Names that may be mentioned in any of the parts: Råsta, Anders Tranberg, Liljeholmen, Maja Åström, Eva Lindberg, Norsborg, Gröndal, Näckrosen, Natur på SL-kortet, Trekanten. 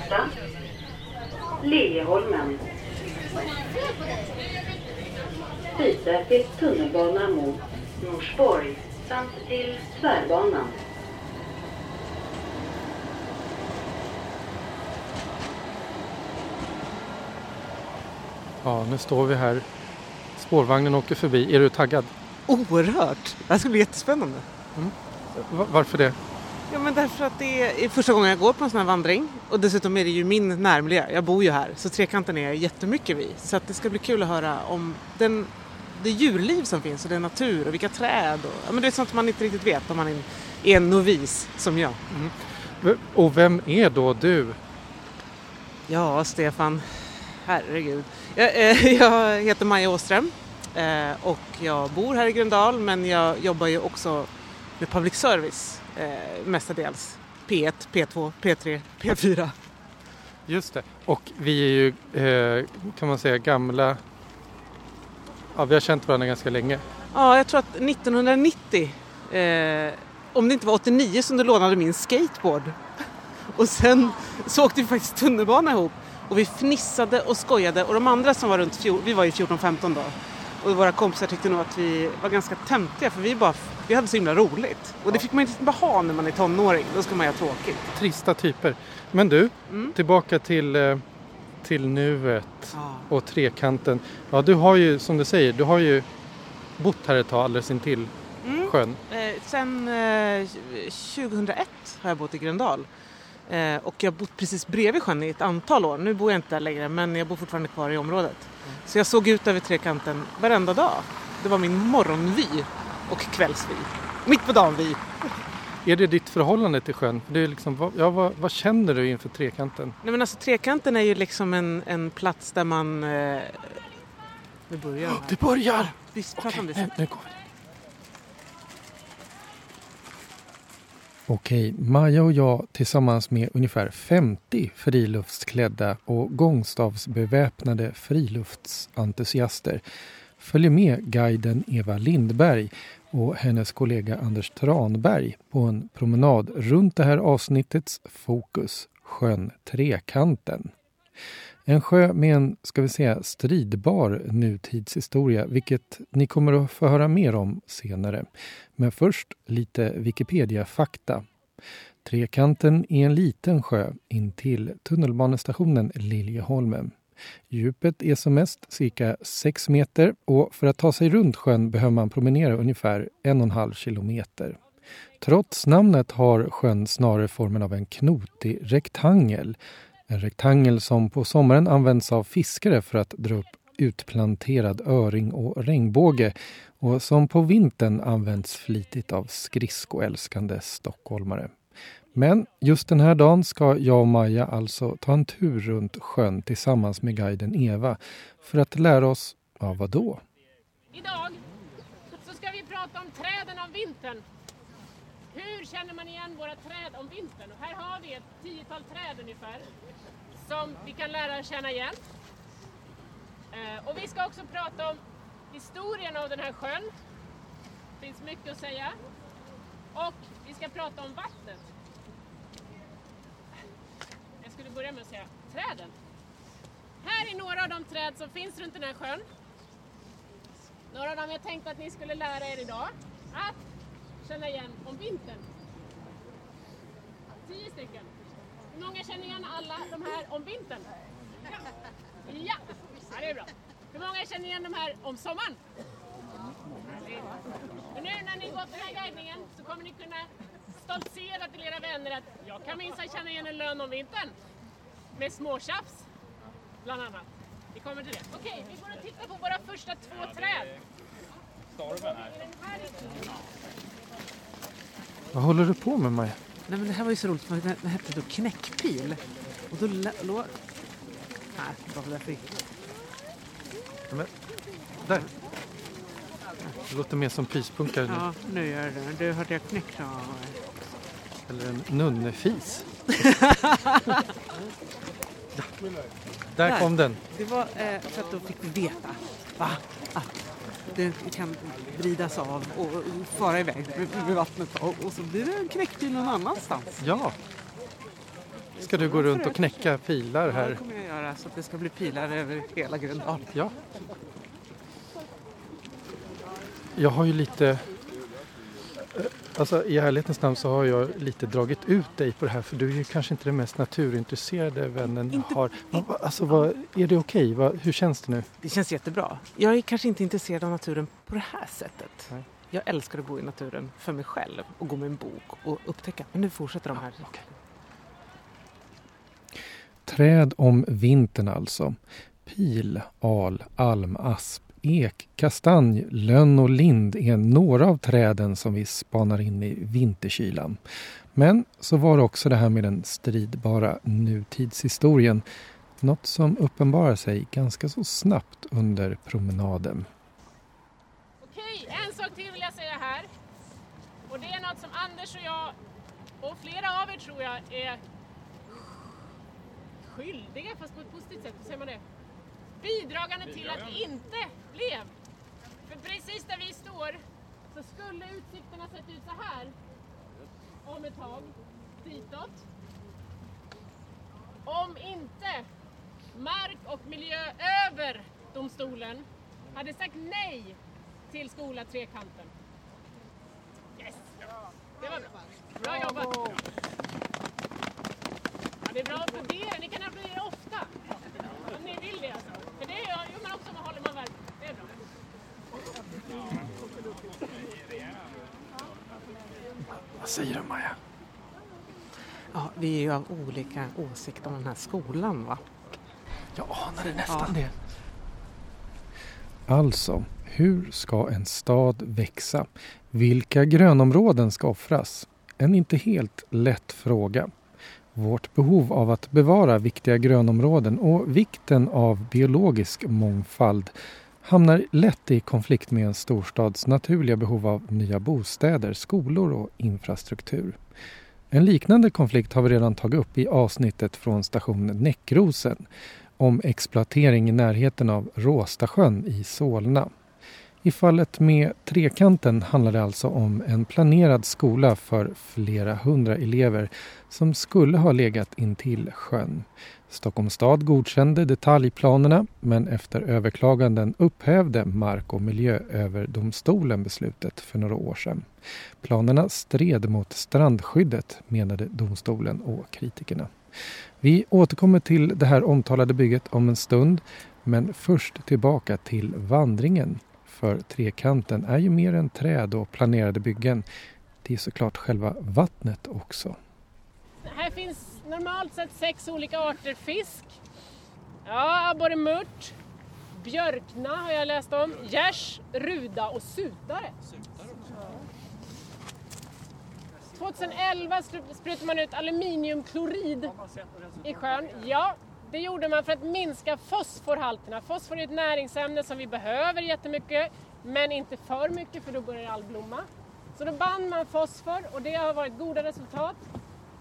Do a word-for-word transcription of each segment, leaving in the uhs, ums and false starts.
Råsta, Liljeholmen. Byta till tunnelbana mot Norsborg samt till tvärbanan. Ja, nu står vi här. Spårvagnen åker förbi. Är du taggad? Oerhört! Det här ska bli jättespännande. Mm. Varför det? Ja, men därför att det är första gången jag går på en sån här vandring. Och dessutom är det ju min närmiljö. Jag bor ju här, så Trekanten är jag jättemycket vid. Så att det ska bli kul att höra om den, det djurliv som finns och den natur och vilka träd. Och, ja, men det är sånt man inte riktigt vet om man är en novis som jag. Mm. Och vem är då du? Ja, Stefan. Herregud. Jag, eh, jag heter Maja Åström eh, och jag bor här i Gröndal, men jag jobbar ju också med public service eh, mestadels. P ett, P två, P tre, P fyra. Just det. Och vi är ju, eh, kan man säga, gamla... Ja, vi har känt varandra ganska länge. Ja, jag tror att nittonhundranittio, eh, om det inte var åttionio som du lånade min skateboard. Och sen så åkte vi faktiskt tunnelbana ihop. Och vi fnissade och skojade. Och de andra som var runt fjorton, vi var ju fjorton femton då. Och våra kompisar tyckte nog att vi var ganska töntiga. För vi, bara, vi hade så himla roligt. Och det fick man inte bara ha när man är tonåring. Då ska man göra tråkigt. Trista typer. Men du, mm. tillbaka till, till nuet ah. och Trekanten. Ja, du har ju, som du säger, du har ju bott här ett tag alldeles intill mm. sjön. Eh, sen eh, tjugohundraett har jag bott i Gröndal. Eh, och jag har bott precis bredvid sjön i ett antal år. Nu bor jag inte där längre, men jag bor fortfarande kvar i området. Mm. Så jag såg ut över Trekanten varenda dag. Det var min morgonvy och kvällsvy. Mitt på dagen-vy. Är det ditt förhållande till sjön? Det är liksom, vad, ja, vad, vad känner du inför Trekanten? Nej, men alltså, Trekanten är ju liksom en, en plats där man... Eh, det börjar här. Det börjar! Visst, okay, om det. Nu, nu går vi. Okej, Maja och jag tillsammans med ungefär femtio friluftsklädda och gångstavsbeväpnade friluftsentusiaster följer med guiden Eva Lindberg och hennes kollega Anders Tranberg på en promenad runt det här avsnittets fokus, sjön Trekanten. En sjö med en, ska vi säga, stridbar nutidshistoria, vilket ni kommer att få höra mer om senare. Men först lite Wikipedia-fakta. Trekanten är en liten sjö intill tunnelbanestationen Liljeholmen. Djupet är som mest cirka sex meter och för att ta sig runt sjön behöver man promenera ungefär en och en halv kilometer. Trots namnet har sjön snarare formen av en knotig rektangel. En rektangel som på sommaren används av fiskare för att dra upp utplanterad öring och regnbåge och som på vintern används flitigt av skridskoälskande stockholmare. Men just den här dagen ska jag och Maja alltså ta en tur runt sjön tillsammans med guiden Eva för att lära oss, ja, vadå? Idag så ska vi prata om träden om vintern. Hur känner man igen våra träd om vintern? Och här har vi ett tiotal träd ungefär som vi kan lära känna igen. Eh, och vi ska också prata om historien av den här sjön. Det finns mycket att säga. Och vi ska prata om vattnet. Jag skulle börja med att säga träden. Här är några av de träd som finns runt den här sjön. Några av dem jag tänkte att ni skulle lära er idag. Att känna igen om vintern. Tio stycken. Hur många känner igen alla de här om vintern? Ja. Ja, ja det är bra. Hur många känner igen de här om sommaren? Men nu när ni går på den här guidningen så kommer ni kunna stoltsera till era vänner att jag kan minst känna igen en lön om vintern. Med småtjafs, bland annat. Vi kommer till det. Okej, vi går och tittar på våra första två träd. Stormen här. Vad håller du på med, Maja? Nej, men det här var ju så roligt. Det hette då knäckpil. Och då låg... Nej, bara för det fick. Men, där. Det låter mer som pyspunkare nu. Ja, nu gör det. Du hörde jag knäcka. Eller en nunnefis. där. där kom den. Det var eh, för att då fick vi veta. Va? Ah. Det kan vridas av och fara iväg med vattnet. Och, och så blir det en knäckpil någon annanstans. Ja. Ska du gå runt och knäcka pilar här? Ja, det kommer jag göra så att det ska bli pilar över hela Gröndal. Ja. Jag har ju lite... Alltså i ärlighetens namn så har jag lite dragit ut dig på det här. För du är ju kanske inte den mest naturintresserade vännen inte, har. Alltså vad, är det okej? Okay? Hur känns det nu? Det känns jättebra. Jag är kanske inte intresserad av naturen på det här sättet. Nej. Jag älskar att bo i naturen för mig själv. Och gå med en bok och upptäcka. Men nu fortsätter de här. Ja, okay. Träd om vintern alltså. Pil, al, alm, asp. Ek, kastanj, lönn och lind är några av träden som vi spanar in i vinterkylan. Men så var det också det här med den stridbara nutidshistorien. Något som uppenbarar sig ganska så snabbt under promenaden. Okej, en sak till vill jag säga här. Och det är något som Anders och jag och flera av er tror jag är skyldiga, fast på ett positivt sätt, hur säger man det? Bidragande till att vi inte blev. För precis där vi står så skulle utsikten ha sett ut så här. Om ett tag. Ditåt. Om inte mark- och miljööverdomstolen hade sagt nej till skola Trekanten. Yes! Det var bra. Bra jobbat. Ja, det är bra att applådera. Ni kan applådera ofta. Om ni vill det alltså. För det gör ju man också, man håller man väl. Det är bra. Vad säger du, Maja? Ja, vi är ju av olika åsikter om den här skolan, va? Jag anar det nästan ja. det. Alltså, hur ska en stad växa? Vilka grönområden ska offras? En inte helt lätt fråga. Vårt behov av att bevara viktiga grönområden och vikten av biologisk mångfald hamnar lätt i konflikt med en storstads naturliga behov av nya bostäder, skolor och infrastruktur. En liknande konflikt har vi redan tagit upp i avsnittet från stationen Näckrosen om exploatering i närheten av Råstasjön i Solna. I fallet med Trekanten handlar det alltså om en planerad skola för flera hundra elever som skulle ha legat intill sjön. Stockholms stad godkände detaljplanerna, men efter överklaganden upphävde mark- och miljööverdomstolen beslutet för några år sedan. Planerna stred mot strandskyddet, menade domstolen och kritikerna. Vi återkommer till det här omtalade bygget om en stund, men först tillbaka till vandringen. För Trekanten är ju mer än träd och planerade byggen. Det är såklart själva vattnet också. Här finns normalt sett sex olika arter fisk. Ja, abborremört, björkna har jag läst om, gärs, ruda och sutare. tjugohundraelva sprutade man ut aluminiumklorid i sjön. Ja. Det gjorde man för att minska fosforhalterna. Fosfor är ett näringsämne som vi behöver jättemycket, men inte för mycket för då börjar all blomma. Så då band man fosfor och det har varit goda resultat.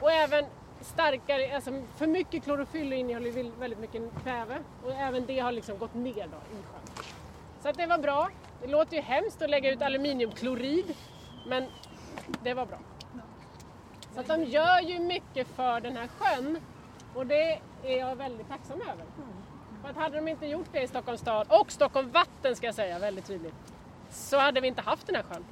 Och även starkare, alltså för mycket klorofyll innehåller väldigt mycket kväve. Och även det har liksom gått ner då i sjön. Så att det var bra. Det låter ju hemskt att lägga ut aluminiumklorid, men det var bra. Så att de gör ju mycket för den här sjön. Och det är jag väldigt tacksam över. För att hade de inte gjort det i Stockholms stad och Stockholm vatten ska jag säga väldigt tydligt så hade vi inte haft den här sjön.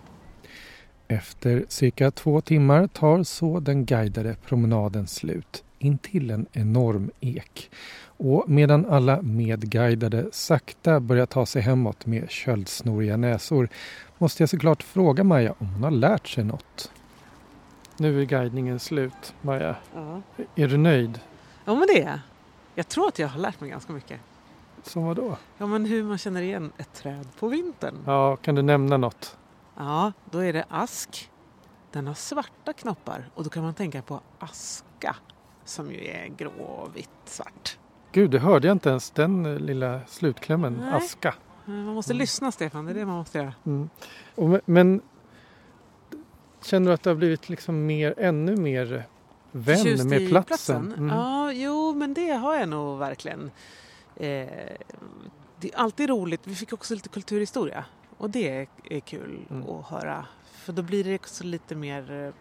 Efter cirka två timmar tar så den guidade promenaden slut in till en enorm ek. Och medan alla medguidade sakta börjar ta sig hemåt med köldsnoriga näsor måste jag såklart fråga Maja om hon har lärt sig något. Nu är guidningen slut, Maja. Ja. Är du nöjd? Ja, men det är jag. Jag tror att jag har lärt mig ganska mycket. Som vad då? Ja, men hur man känner igen ett träd på vintern. Ja, kan du nämna något? Ja, då är det ask. Den har svarta knoppar. Och då kan man tänka på aska, som ju är gråvitt svart. Gud, det hörde jag inte ens den lilla slutklämmen. Nej. Aska. Man måste mm. lyssna, Stefan. Det är det man måste göra. Mm. Och, men känner du att det har blivit liksom mer, ännu mer... Vän med platsen. Mm. Ja, jo, men det har jag nog verkligen. Eh, det är alltid roligt. Vi fick också lite kulturhistoria. Och det är kul mm. att höra. För då blir det också lite mer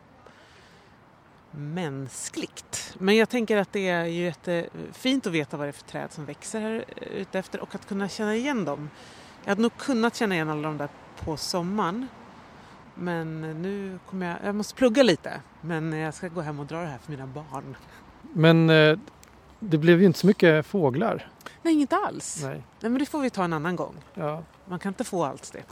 mänskligt. Men jag tänker att det är ju jättefint att veta vad det är för träd som växer här ute efter och att kunna känna igen dem. Jag hade nog kunnat känna igen alla de där på sommaren. Men nu kommer jag, jag måste plugga lite. Men jag ska gå hem och dra det här för mina barn. Men det blev ju inte så mycket fåglar. Nej, inte alls. Nej. Nej, men det får vi ta en annan gång. Ja. Man kan inte få allt det.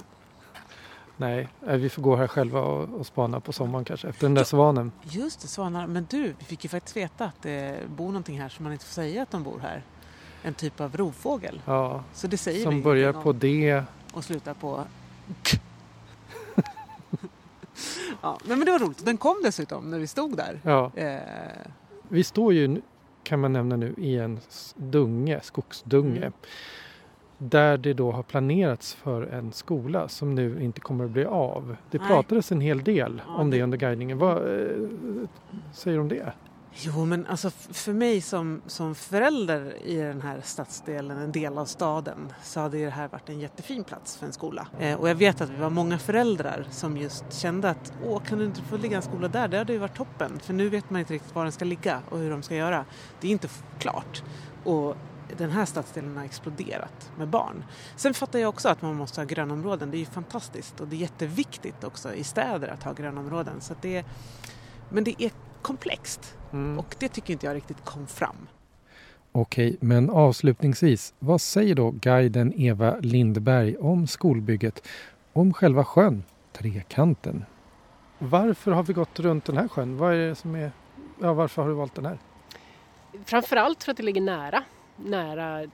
Nej, vi får gå här själva och spana på sommaren kanske, efter den där svanen. Just det, svanar. Men du, vi fick ju faktiskt veta att det bor någonting här som man inte får säga att de bor här. En typ av rovfågel. Ja, så det säger som vi börjar på D. Och slutar på K. Ja, men det var roligt. Den kom dessutom när vi stod där. Ja. Eh. Vi står ju, kan man nämna nu, i en dunge, skogsdunge. Mm. Där det då har planerats för en skola som nu inte kommer att bli av. Det Nej. pratades en hel del ja, om det under guidningen. Vad eh, säger du om det? Jo, men alltså för mig som, som förälder i den här stadsdelen, en del av staden, så hade det här varit en jättefin plats för en skola. Eh, och jag vet att vi var många föräldrar som just kände att åh, kan du inte få ligga en skola där? Det hade ju varit toppen. För nu vet man inte riktigt var den ska ligga och hur de ska göra. Det är inte klart. Och den här stadsdelen har exploderat med barn. Sen fattar jag också att man måste ha grönområden. Det är ju fantastiskt och det är jätteviktigt också i städer att ha grönområden. Så att det är, men det är komplext mm. och det tycker inte jag riktigt kom fram. Okej, men avslutningsvis, vad säger då guiden Eva Lindberg om skolbygget, om själva sjön, Trekanten? Varför har vi gått runt den här sjön? Vad är det som är, ja, varför har du valt den här? Framförallt för att det ligger nära. nära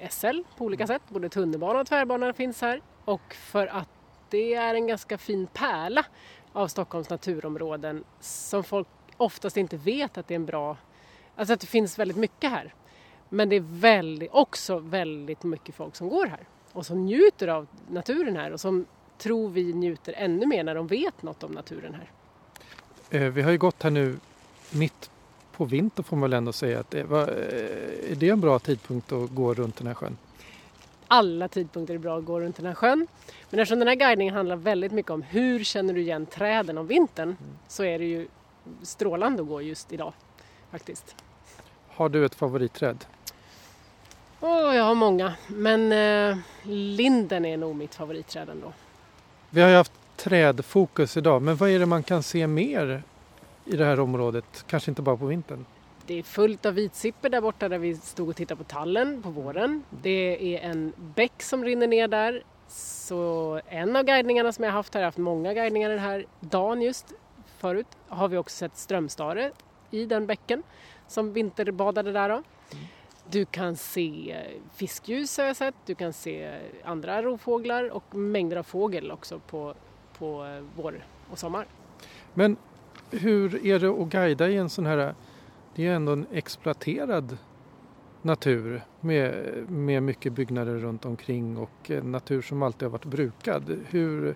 S L på olika sätt. Både tunnelbana och tvärbana finns här. Och för att det är en ganska fin pärla av Stockholms naturområden som folk oftast inte vet att det är en bra... Alltså att det finns väldigt mycket här. Men det är väldigt, också väldigt mycket folk som går här. Och som njuter av naturen här. Och som tror vi njuter ännu mer när de vet något om naturen här. Vi har ju gått här nu mitt på vinter får man väl ändå säga att det var, är det en bra tidpunkt att gå runt den här sjön? Alla tidpunkter är bra att gå runt den här sjön. Men eftersom den här guidningen handlar väldigt mycket om hur känner du igen träden om vintern mm. så är det ju strålande att gå just idag faktiskt. Har du ett favoritträd? Oh, jag har många, men eh, linden är nog mitt favoritträd ändå. Vi har ju haft trädfokus idag, men vad är det man kan se mer i det här området, kanske inte bara på vintern? Det är fullt av vitsipper där borta där vi stod och tittade på tallen på våren. Det är en bäck som rinner ner där. Så en av guidningarna som jag har haft här, jag har haft många guidningar den här dagen just förut, har vi också sett strömstare i den bäcken som vinterbadade där då. Du kan se fiskljus har jag sett, du kan se andra rovfåglar och mängder av fågel också på, på vår och sommar. Men hur är det att guida i en sån här, det är ändå en exploaterad natur med, med mycket byggnader runt omkring och natur som alltid har varit brukad. Hur,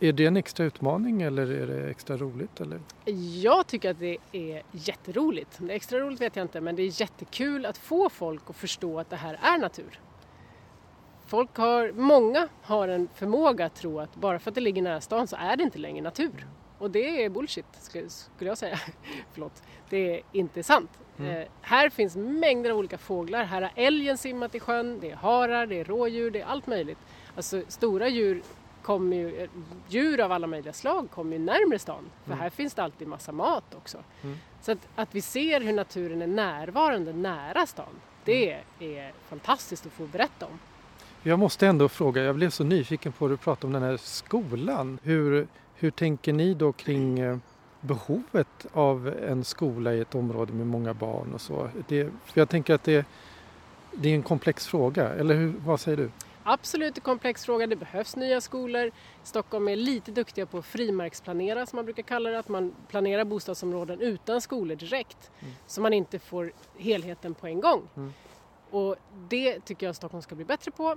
är det en extra utmaning eller är det extra roligt? Eller? Jag tycker att det är jätteroligt. Det är extra roligt vet jag inte, men det är jättekul att få folk att förstå att det här är natur. Folk har, många har en förmåga att tro att bara för att det ligger nära stan så är det inte längre natur. Och det är bullshit skulle jag säga. Förlåt. Det är inte sant. Mm. Eh, här finns mängder av olika fåglar. Här har älgen simmat i sjön. Det är harar, det är rådjur, det är allt möjligt. Alltså stora djur kommer ju, djur av alla möjliga slag kommer ju närmare stan. För mm. här finns det alltid massa mat också. Mm. Så att, att vi ser hur naturen är närvarande nära stan. Det är fantastiskt att få berätta om. Jag måste ändå fråga, jag blev så nyfiken på att du pratade om den här skolan. Hur... Hur tänker ni då kring behovet av en skola i ett område med många barn och så? Det, för jag tänker att det, det är en komplex fråga, eller hur, vad säger du? Absolut en komplex fråga, det behövs nya skolor. Stockholm är lite duktiga på frimarksplanera som man brukar kalla det. Att man planerar bostadsområden utan skolor direkt. Mm. Så man inte får helheten på en gång. Mm. Och det tycker jag Stockholm ska bli bättre på.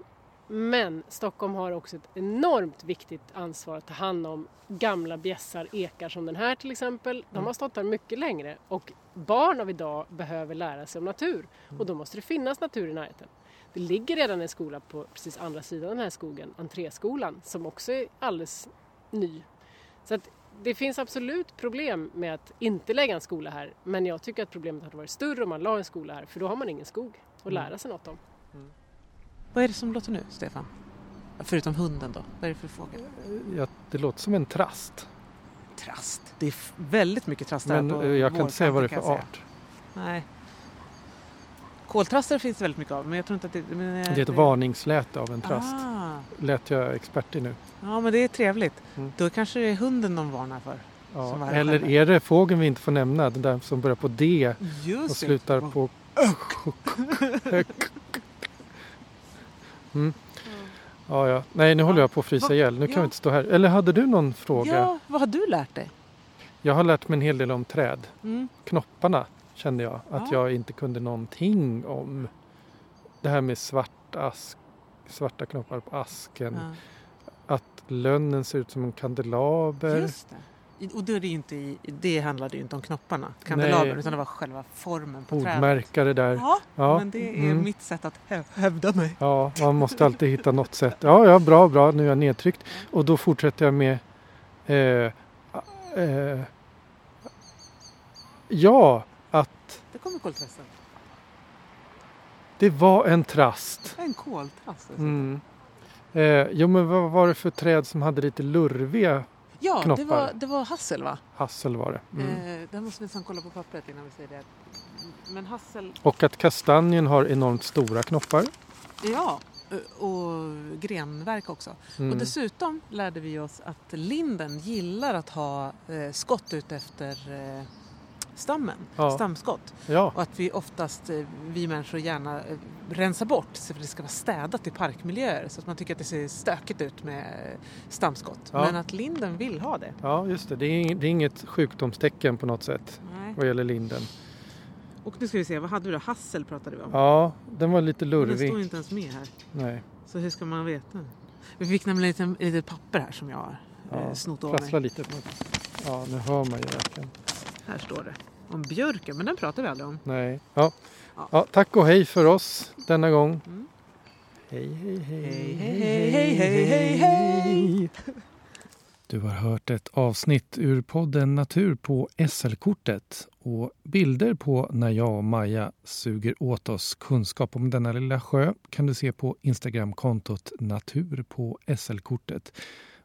Men Stockholm har också ett enormt viktigt ansvar att ta hand om gamla bjässar, ekar som den här till exempel. De har stått där mycket längre och barn av idag behöver lära sig om natur. Och då måste det finnas natur i närheten. Det ligger redan en skola på precis andra sidan den här skogen, Entréskolan, som också är alldeles ny. Så att det finns absolut problem med att inte lägga en skola här. Men jag tycker att problemet hade varit större om man la en skola här. För då har man ingen skog att lära sig något om. Mm. Vad är det som låter nu, Stefan? Förutom hunden då? Vad är det för fågel? Ja, det låter som en trast. Trast? Det är f- väldigt mycket trast där. Men på jag kan inte säga vad det är för art. Nej. Koltraster finns det väldigt mycket av, men jag tror inte att det... Men, det är ett det... varningsläte av en trast. Ah. Lät jag expert i nu. Ja, men det är trevligt. Mm. Då kanske det är hunden de varnar för. Ja, som eller är det fågeln vi inte får nämna, den där som börjar på D just och slutar det. På... Mm. Ja, ja. Nej, nu håller jag på att frysa ihjäl. Nu kan vi inte stå här. Eller hade du någon fråga? Ja, vad har du lärt dig? Jag har lärt mig en hel del om träd. Mm. Knopparna kände jag. Att jag inte kunde någonting om. Det här med svart ask, svarta knoppar på asken. Ja. Att lönnen ser ut som en kandelaber. Just det. Och det, är inte i, det handlade ju inte om knopparna. Kandelaber, nej. Utan det var själva formen på trädet. Ordmärkare där. Ja, ja, men det är mm. mitt sätt att hävda mig. Ja, man måste alltid hitta något sätt. Ja, ja, bra, bra. Nu är jag nedtryckt. Och då fortsätter jag med... Eh, eh, ja... Att det kommer koltrasten. Det var en trast. En koltrast. Mm. Eh, jo, men vad var det för träd som hade lite lurviga ja, knoppar? Ja, det var, det var hassel, va? Hassel var det. Mm. Eh, där måste vi sen kolla på pappret innan vi säger det. Men hassel... Och att kastanjen har enormt stora knoppar. Ja, och grenverk också. Mm. Och dessutom lärde vi oss att linden gillar att ha eh, skott ut efter... Eh, stammen, ja. Stamskott. Ja. Och att vi oftast, vi människor gärna rensar bort så för det ska vara städat i parkmiljöer så att man tycker att det ser stökigt ut med stamskott. Ja. Men att linden vill ha det. Ja, just det. Det är inget sjukdomstecken på något sätt. Nej. Vad gäller linden. Och nu ska vi se, vad hade du då? Hassel pratade vi om. Ja, den var lite lurvig. Den står inte ens med här. Nej. Så hur ska man veta? Vi fick nämligen lite, lite papper här som jag har ja, snott av mig. Prassla lite. Ja, nu hör man ju verkligen. Här står det om björken, men den pratar vi aldrig om. Nej. Ja. Ja, tack och hej för oss denna gång. Mm. Hej, hej, hej, hej, hej, hej, hej, hej. Du har hört ett avsnitt ur podden Natur på S L-kortet och bilder på när jag och Maja suger åt oss kunskap om denna lilla sjö kan du se på Instagram-kontot Natur på S L-kortet.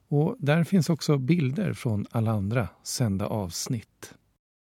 Och där finns också bilder från alla andra sända avsnitt.